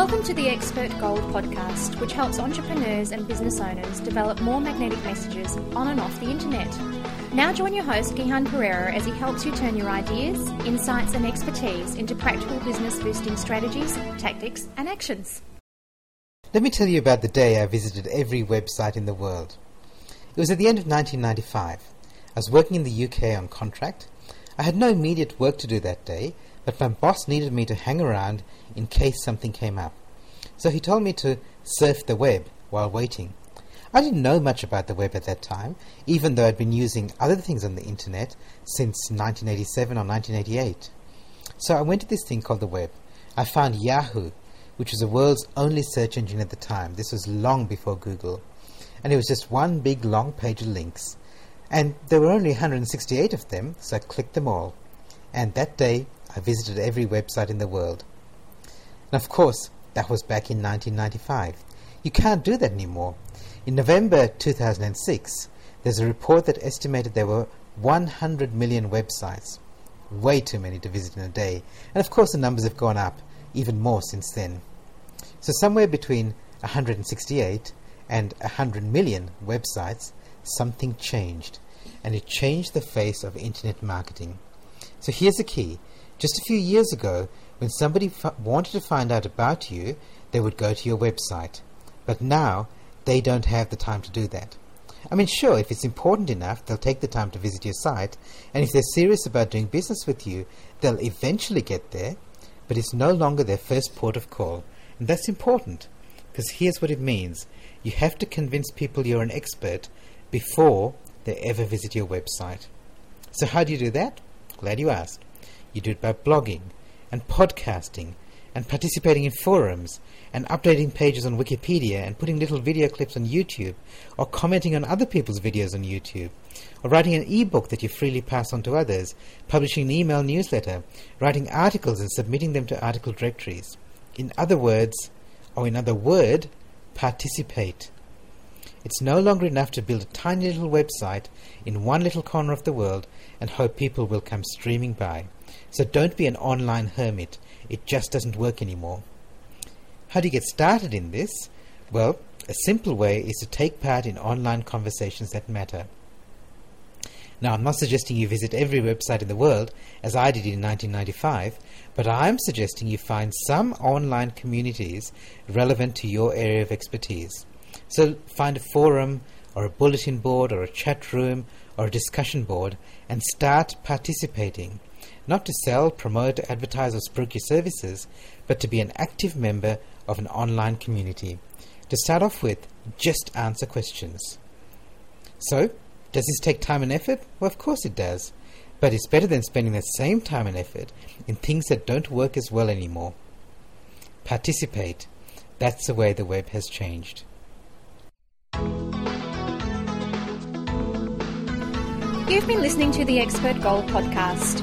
Welcome to the Expert Gold Podcast, which helps entrepreneurs and business owners develop more magnetic messages on and off the internet. Now join your host, Gihan Pereira, as he helps you turn your ideas, insights and expertise into practical business boosting strategies, tactics and actions. Let me tell you about the day I visited every website in the world. It was at the end of 1995. I was working in the UK on contract. I had no immediate work to do that day, but my boss needed me to hang around in case something came up. So he told me to surf the web while waiting. I didn't know much about the web at that time, even though I'd been using other things on the internet since 1987 or 1988. So I went to this thing called the web. I found Yahoo, which was the world's only search engine at the time. This was long before Google. And it was just one big long page of links. And there were only 168 of them, so I clicked them all. And that day, I visited every website in the world. And of course, that was back in 1995. You can't do that anymore. In November 2006, there's a report that estimated there were 100 million websites. Way too many to visit in a day. And of course, the numbers have gone up even more since then. So somewhere between 168 and 100 million websites, something changed. And it changed the face of internet marketing. So here's the key. Just a few years ago, when somebody wanted to find out about you, they would go to your website. But now, they don't have the time to do that. I mean, sure, if it's important enough, they'll take the time to visit your site, and if they're serious about doing business with you, they'll eventually get there, but it's no longer their first port of call. And that's important, because here's what it means. You have to convince people you're an expert before they ever visit your website. So how do you do that? Glad you asked. You do it by blogging and podcasting and participating in forums and updating pages on Wikipedia and putting little video clips on YouTube or commenting on other people's videos on YouTube or writing an e-book that you freely pass on to others, publishing an email newsletter, writing articles and submitting them to article directories. In other words, or another word, participate. It's no longer enough to build a tiny little website in one little corner of the world and hope people will come streaming by. So don't be an online hermit. It just doesn't work anymore. How do you get started in this? Well, a simple way is to take part in online conversations that matter. Now, I'm not suggesting you visit every website in the world, as I did in 1995, but I'm suggesting you find some online communities relevant to your area of expertise. So find a forum or a bulletin board or a chat room or a discussion board and start participating. Not to sell, promote, advertise or spruik your services, but to be an active member of an online community. To start off with, just answer questions. So, does this take time and effort? Well, of course it does. But it's better than spending the same time and effort in things that don't work as well anymore. Participate. That's the way the web has changed. You've been listening to the Expert Gold Podcast.